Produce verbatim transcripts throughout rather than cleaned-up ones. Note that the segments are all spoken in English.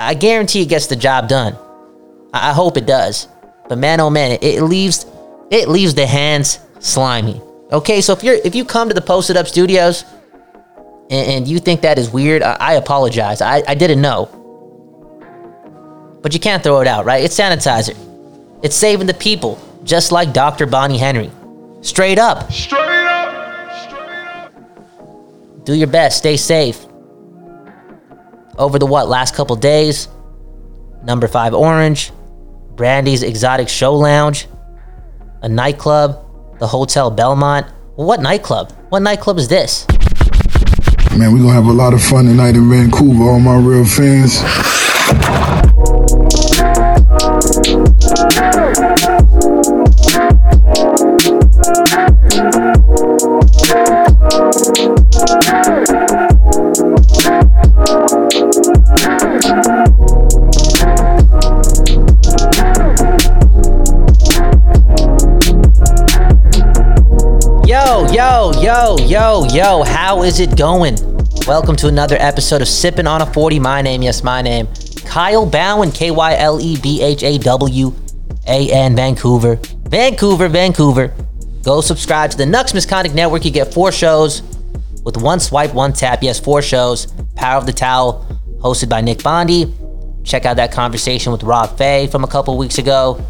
I guarantee it gets the job done. I, I hope it does. But man, oh man, it, it leaves it leaves the hands slimy. Okay, so if you're if you come to the Post It Up Studios and, and you think that is weird, I, I apologize. I, I didn't know. But you can't throw it out, right? It's sanitizer. It's saving the people, just like Doctor Bonnie Henry. Straight up. Straight up. Straight up. Do your best. Stay safe. Over the what? Last couple days. Number five Orange, Brandy's Exotic Show Lounge, a nightclub, the Hotel Belmont. What nightclub? What nightclub is this? Man, we're going to have a lot of fun tonight in Vancouver, all my real fans. Yo, yo, yo, yo, how is it going? Welcome to another episode of Sippin' on a forty. My name, yes, my name. Kyle Bowen, K Y L E B H A W A N, Vancouver. Vancouver, Vancouver. Go subscribe to the Nux Misconic Network. You get four shows with one swipe, one tap. Yes, four shows. Power of the Towel, hosted by Nick Bondi. Check out that conversation with Rob Fay from a couple weeks ago.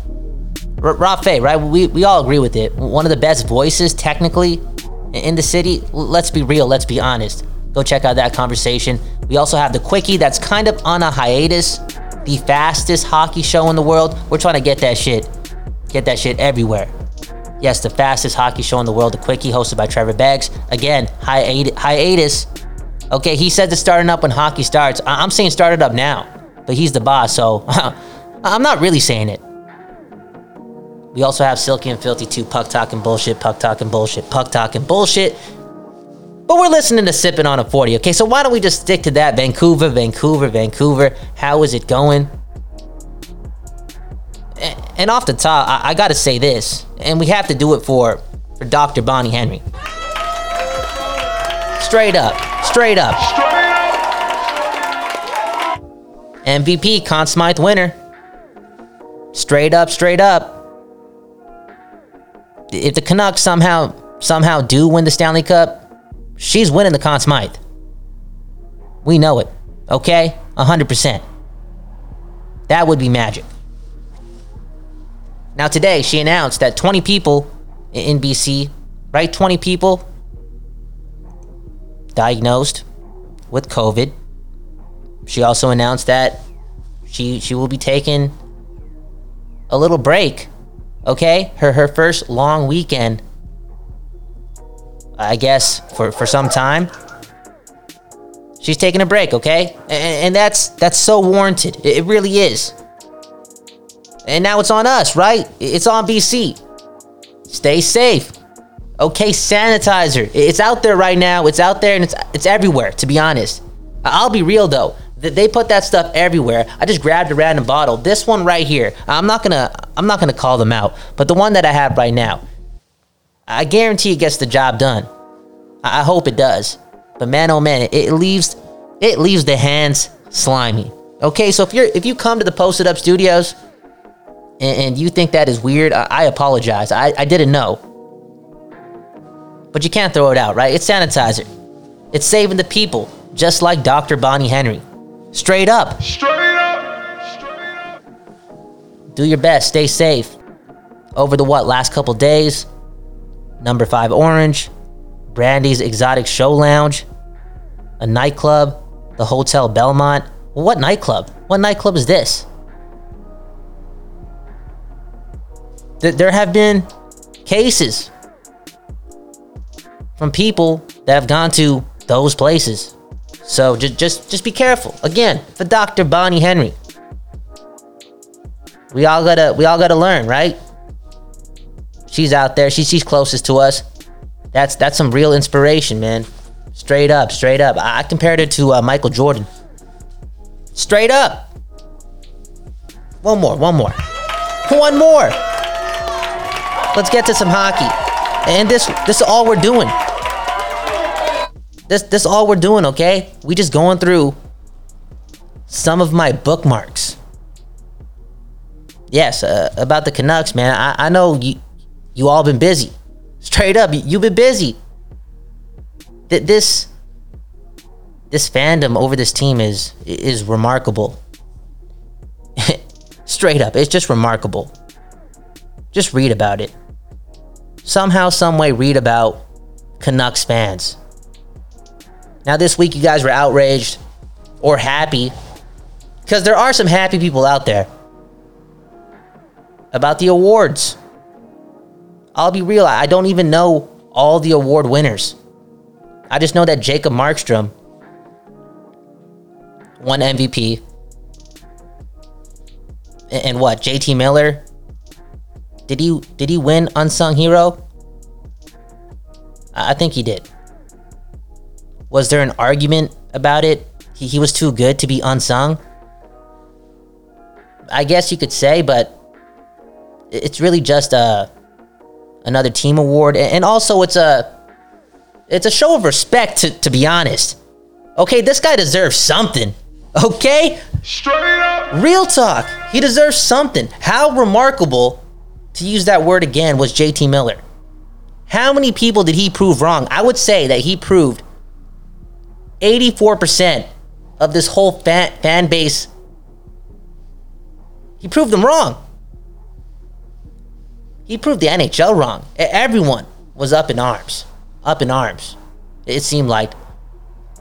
R- Rob Fay, right? We, we all agree with it. One of the best voices, technically, in the city. Let's be real, let's be honest. Go check out that conversation. We also have the Quickie that's kind of on a hiatus, the fastest hockey show in the world. We're trying to get that shit, get that shit everywhere. Yes, the fastest hockey show in the world, the Quickie, hosted by Trevor Bags. Again, hiatus. Okay, he said it's starting up when hockey starts. I- I'm saying start it up now, but he's the boss, so I'm not really saying it. We also have Silky and Filthy two, Puck Talking Bullshit, Puck Talking Bullshit, Puck Talking Bullshit. But we're listening to Sippin' on a forty, okay? So why don't we just stick to that? Vancouver, Vancouver, Vancouver. How is it going? And off the top, I, I got to say this, and we have to do it for, for Doctor Bonnie Henry. Straight up. Straight up. M V P, Conn Smythe winner. Straight up, straight up. If the Canucks somehow somehow do win the Stanley Cup, she's winning the Conn Smythe. We know it, okay? one hundred percent. That would be magic. Now today, she announced that twenty people in B C, right? twenty people diagnosed with COVID. She also announced that she she will be taking a little break. Okay, her her first long weekend, I guess, for, for some time. She's taking a break, okay? And, and that's that's so warranted. It really is. And now it's on us, right? It's on B C. Stay safe. Okay, sanitizer. It's out there right now. It's out there and it's it's everywhere, to be honest. I'll be real, though. They put that stuff everywhere. I just grabbed a random bottle. This one right here. I'm not gonna. I'm not gonna call them out. But the one that I have right now, I guarantee it gets the job done. I hope it does. But man, oh man, it leaves. It leaves the hands slimy. Okay, so if you're if you come to the Post It Up Studios, and, and you think that is weird, I, I apologize. I, I didn't know. But you can't throw it out, right? It's sanitizer. It's saving the people, just like Doctor Bonnie Henry. Straight up. Straight up. Straight up. Do your best. Stay safe. Over the what? Last couple days. Number five Orange, Brandy's Exotic Show Lounge, a nightclub, the Hotel Belmont. What nightclub? What nightclub is this? Th- there have been cases from people that have gone to those places. So just, just just be careful. Again, for Doctor Bonnie Henry. We all gotta we all gotta learn, right? She's out there, she, she's closest to us. That's that's some real inspiration, man. Straight up, straight up. I, I compared her to uh, Michael Jordan. Straight up. One more, one more. One more. Let's get to some hockey. And this this is all we're doing. This this all we're doing, okay? We just going through some of my bookmarks. Yes, uh, about the Canucks, man. I, I know you you all been busy. Straight up, you, you've been busy. Th- this this fandom over this team is is remarkable. Straight up, it's just remarkable. Just read about it. Somehow, some way, read about Canucks fans. Now, this week, you guys were outraged or happy, because there are some happy people out there about the awards. I'll be real, I don't even know all the award winners. I just know that Jacob Markstrom won M V P. And what, J T Miller? Did he did he win Unsung Hero? I think he did. Was there an argument about it? He, he was too good to be unsung? I guess you could say, but it's really just a, another team award. And also, it's a it's a show of respect, to, to be honest. Okay, this guy deserves something. Okay? Straight up. Real talk. He deserves something. How remarkable, to use that word again, was J T Miller? How many people did he prove wrong? I would say that he proved eighty-four percent of this whole fan, fan base. He proved them wrong. He proved the N H L wrong. Everyone was up in arms. Up in arms, it seemed like,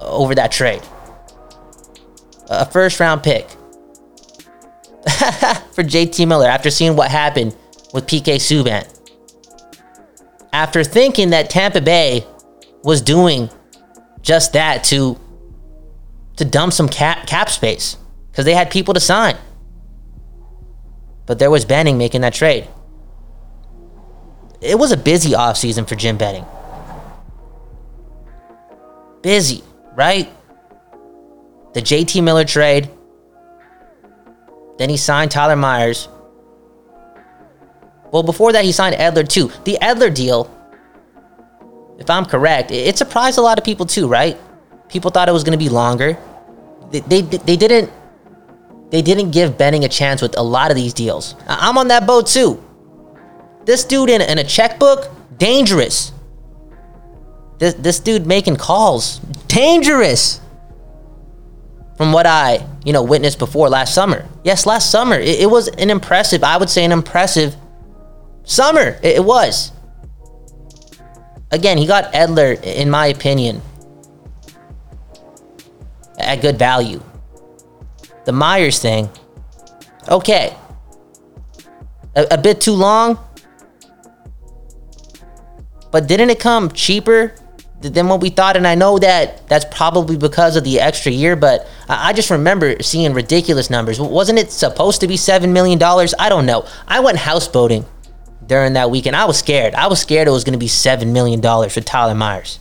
over that trade. A first round pick for J T Miller after seeing what happened with P K Subban. After thinking that Tampa Bay was doing just that to to dump some cap, cap space, because they had people to sign. But there was Benning making that trade. It was a busy offseason for Jim Benning. Busy, right? The J T Miller trade. Then he signed Tyler Myers. Well, before that, he signed Edler too. The Edler deal, if I'm correct, it surprised a lot of people too, right? People thought it was going to be longer. They, they they didn't they didn't give Benning a chance with a lot of these deals. I'm on that boat too. This dude in, in a checkbook, dangerous. This this dude making calls, dangerous. From what I, you know, witnessed before last summer. Yes, last summer. It, it was an impressive, I would say an impressive summer. It, it was. Again, he got Edler, in my opinion, at good value. The Myers thing, okay. A, a bit too long. But didn't it come cheaper than what we thought? And I know that that's probably because of the extra year, but I just remember seeing ridiculous numbers. Wasn't it supposed to be seven million dollars? I don't know. I went houseboating during that weekend. I was scared. I was scared it was going to be seven million dollars for Tyler Myers.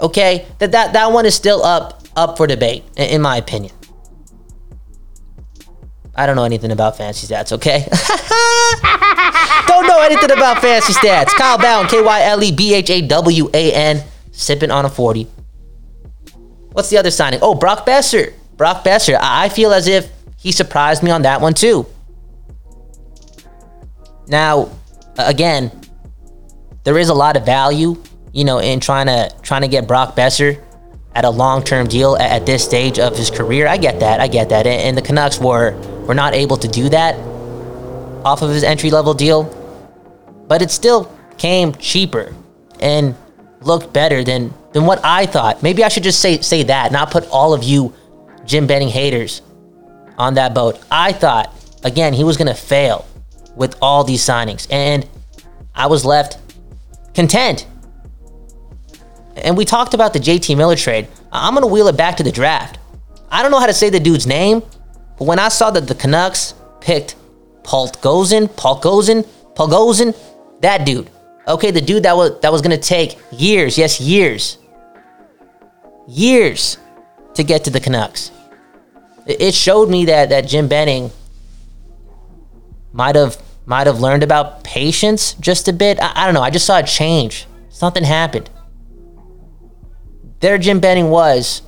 Okay, that, that, that one is still up, up for debate, in my opinion. I don't know anything about fantasy stats, okay? Don't know anything about fantasy stats. Kyle Bowen, K Y L E B H A W A N, sipping on a forty. What's the other signing? Oh, Brock Besser. Brock Besser. I feel as if he surprised me on that one too. Now, again, there is a lot of value, you know, in trying to trying to get Brock Besser at a long-term deal at this stage of his career. I get that. I get that. And the Canucks were were not able to do that off of his entry-level deal, but it still came cheaper and looked better than than what I thought. Maybe I should just say say that, not put all of you Jim Benning haters on that boat. I thought, again, he was going to fail with all these signings, and I was left content. And we talked about the J T Miller trade. I'm going to wheel it back to the draft. I don't know how to say the dude's name, but when I saw that the Canucks picked Paul Gauthier, Paul Gauthier, Paul Gauthier, that dude. Okay, the dude that was that was going to take years, yes, years, years to get to the Canucks. It showed me that that Jim Benning might have might have learned about patience just a bit. I, I don't know. I just saw a change. Something happened. There Jim Benning was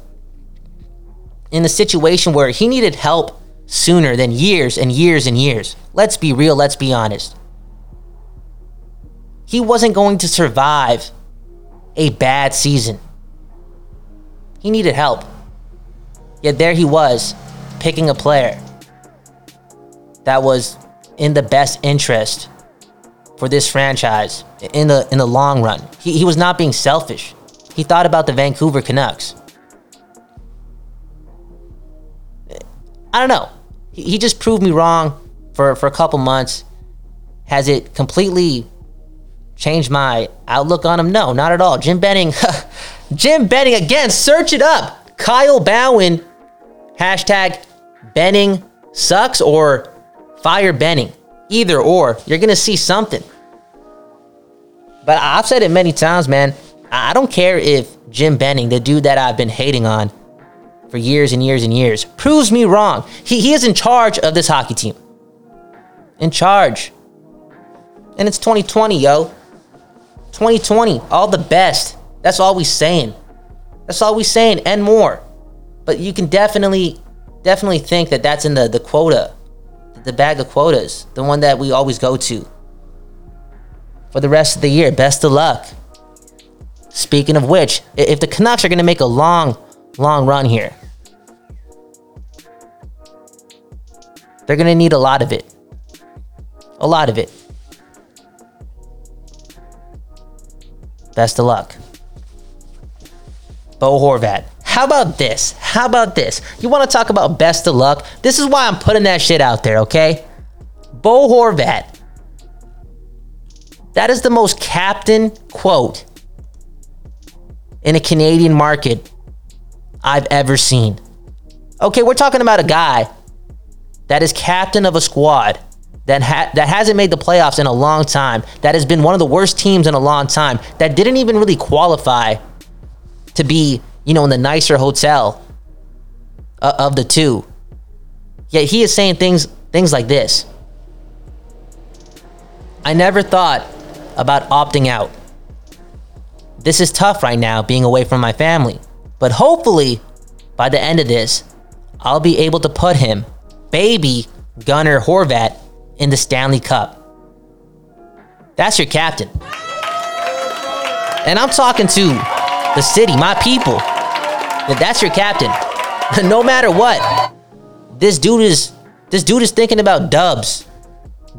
in a situation where he needed help sooner than years and years and years. Let's be real. Let's be honest. He wasn't going to survive a bad season. He needed help. Yet there he was, picking a player that was in the best interest for this franchise in the in the long run. He, he was not being selfish. He thought about the Vancouver Canucks. I don't know. He, he just proved me wrong for, for a couple months. Has it completely changed my outlook on him? No, not at all. Jim Benning. Jim Benning, again, search it up. Kyle Bowen, hashtag Benning sucks or fire Benning. Either or, you're going to see something. But I've said it many times, man. I don't care if Jim Benning, the dude that I've been hating on for years and years and years, proves me wrong. He, he is in charge of this hockey team. In charge. And it's twenty twenty, yo. twenty twenty, all the best. That's all we saying. That's all we saying and more. But you can definitely, definitely think that that's in the, the quota, the bag of quotas, the one that we always go to for the rest of the year. Best of luck. Speaking of which, if the Canucks are going to make a long, long run here, they're going to need a lot of it. A lot of it. Best of luck. Bo Horvat. How about this? How about this? You want to talk about best of luck? This is why I'm putting that shit out there, okay? Bo Horvat. That is the most captain quote in a Canadian market I've ever seen. Okay, we're talking about a guy that is captain of a squad that ha- that hasn't made the playoffs in a long time, that has been one of the worst teams in a long time, that didn't even really qualify to be, you know, in the nicer hotel uh, of the two. Yet he is saying things things like this. I never thought about opting out. This is tough right now, being away from my family. But hopefully, by the end of this, I'll be able to put him, baby Gunnar Horvat, in the Stanley Cup. That's your captain. And I'm talking to the city, my people. If that's your captain, no matter what, this dude is this dude is thinking about dubs.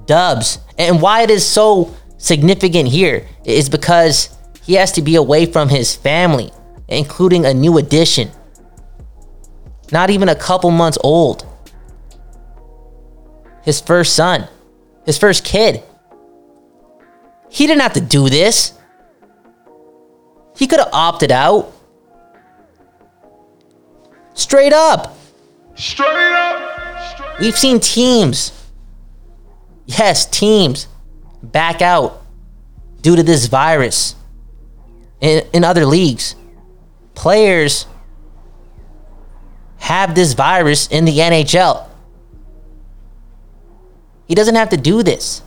Dubs. And why it is so significant here is because he has to be away from his family, including a new addition, not even a couple months old. His first son, his first kid. He didn't have to do this. He could have opted out. Straight up. Straight up. Straight up. We've seen teams. Yes, teams back out due to this virus in, in other leagues. Players have this virus in the N H L. He doesn't have to do this.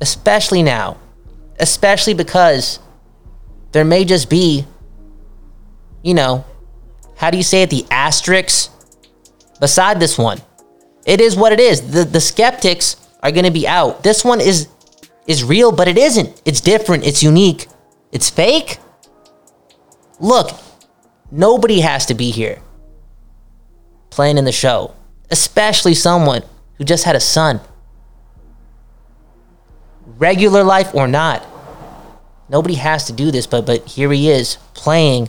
Especially now. Especially because there may just be, you know, how do you say it? The asterisks beside this one. It is what it is. The the skeptics are going to be out. This one is is real, but it isn't. It's different. It's unique. It's fake. Look, nobody has to be here playing in the show, especially someone who just had a son. Regular life or not, nobody has to do this, but but here he is playing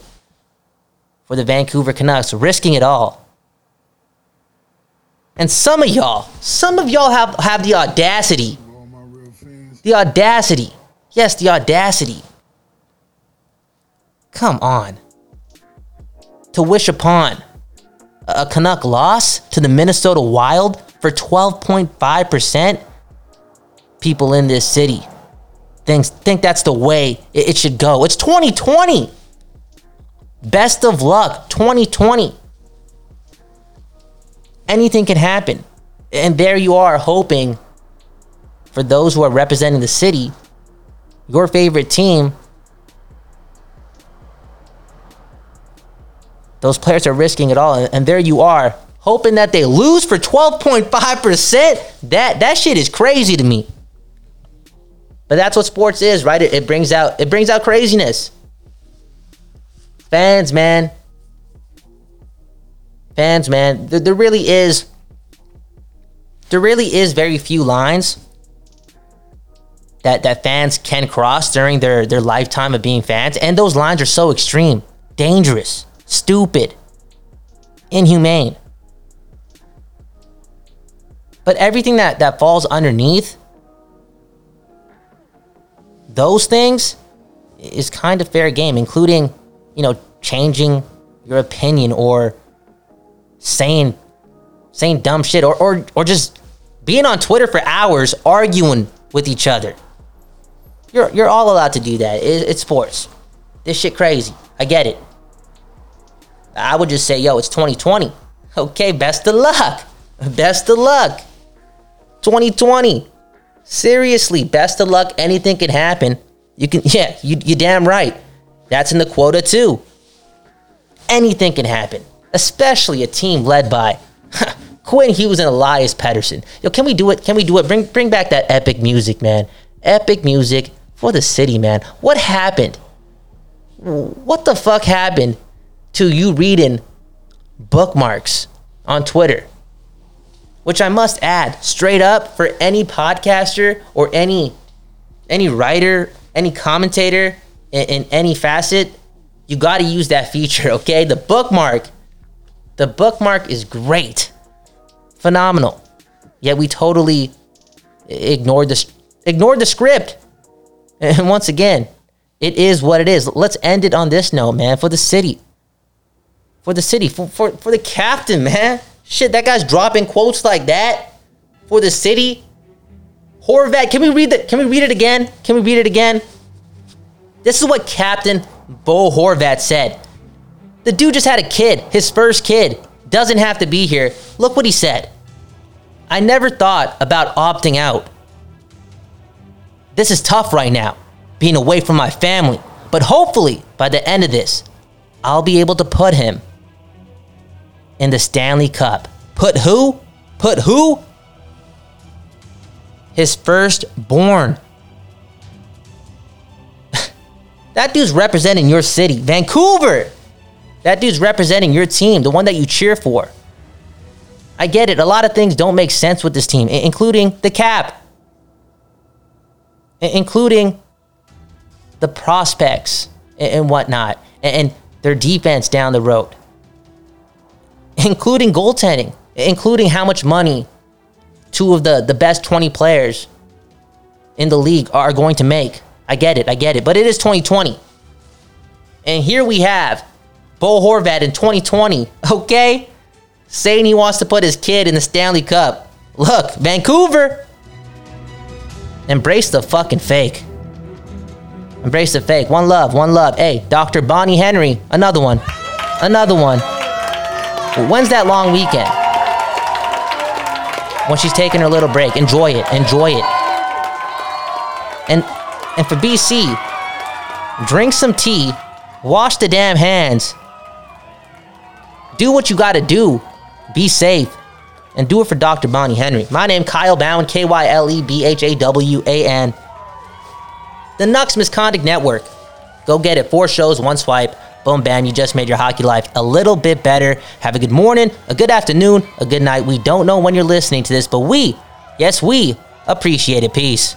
for the Vancouver Canucks, risking it all. And some of y'all, some of y'all have, have the audacity. The audacity. Yes, the audacity. Come on. To wish upon a, a Canuck loss to the Minnesota Wild for twelve point five percent. People in this city think, think that's the way it, it should go. It's twenty twenty. Best of luck, twenty twenty. Anything can happen. And there you are, hoping for those who are representing the city, your favorite team, Those players are risking it all, and, and there you are, hoping that they lose for twelve point five percent. That that shit is crazy to me. But that's what sports is, right? It, it brings out it brings out craziness. Fans, man. Fans, man. There, there really is. There really is very few lines that that fans can cross during their, their lifetime of being fans, and those lines are so extreme, dangerous, stupid, inhumane. But everything that, that falls underneath those things is kind of fair game, including, you know, changing your opinion or saying saying dumb shit or or, or just being on Twitter for hours arguing with each other. You're you're all allowed to do that. It, it's sports. This shit crazy. I get it. I would just say, yo, it's twenty twenty. Okay, best of luck. Best of luck. twenty twenty. Seriously, best of luck. Anything can happen. You can, yeah, you, you're damn right. That's in the quota too. Anything can happen, especially a team led by Quinn Hughes and Elias Pettersson. Yo, can we do it? Can we do it? Bring, bring back that epic music, man. Epic music for the city, man. What happened? What the fuck happened to you reading bookmarks on Twitter? Which I must add, straight up, for any podcaster or any any writer, any commentator in, in any facet, you got to use that feature, okay? The bookmark, the bookmark is great, phenomenal. Yet we totally ignored the ignored the script. And once again, it is what it is. Let's end it on this note, man. For the city, for the city, for for, for the captain, man. Shit, that guy's dropping quotes like that for the city. Horvat, can we read that? Can we read it again? Can we read it again? This is what Captain Bo Horvat said. The dude just had a kid, his first kid. Doesn't have to be here. Look what he said. I never thought about opting out. This is tough right now, being away from my family. But hopefully, by the end of this, I'll be able to put him in the Stanley Cup. Put who? Put who? His firstborn. That dude's representing your city, Vancouver. That dude's representing your team, the one that you cheer for. I get it. A lot of things don't make sense with this team, including the cap, including the prospects and whatnot, and their defense down the road, including goaltending, including how much money two of the, the best twenty players in the league are going to make. I get it, I get it. But it is twenty twenty. And here we have Bo Horvat in twenty twenty, okay? Saying he wants to put his kid in the Stanley Cup. Look, Vancouver, embrace the fucking fake. Embrace the fake. One love, one love. Hey, Doctor Bonnie Henry, another one. Another one. When's that long weekend? When she's taking her little break. Enjoy it. Enjoy it. And and for B C, drink some tea. Wash the damn hands. Do what you gotta do. Be safe. And do it for Doctor Bonnie Henry. My name, Kyle Bowen, K Y L E B H A W A N. The Nux Miscondic Network. Go get it. Four shows, one swipe. Boom, bam, you just made your hockey life a little bit better. Have a good morning, a good afternoon, a good night. We don't know when you're listening to this, but we, yes, we appreciate it. Peace.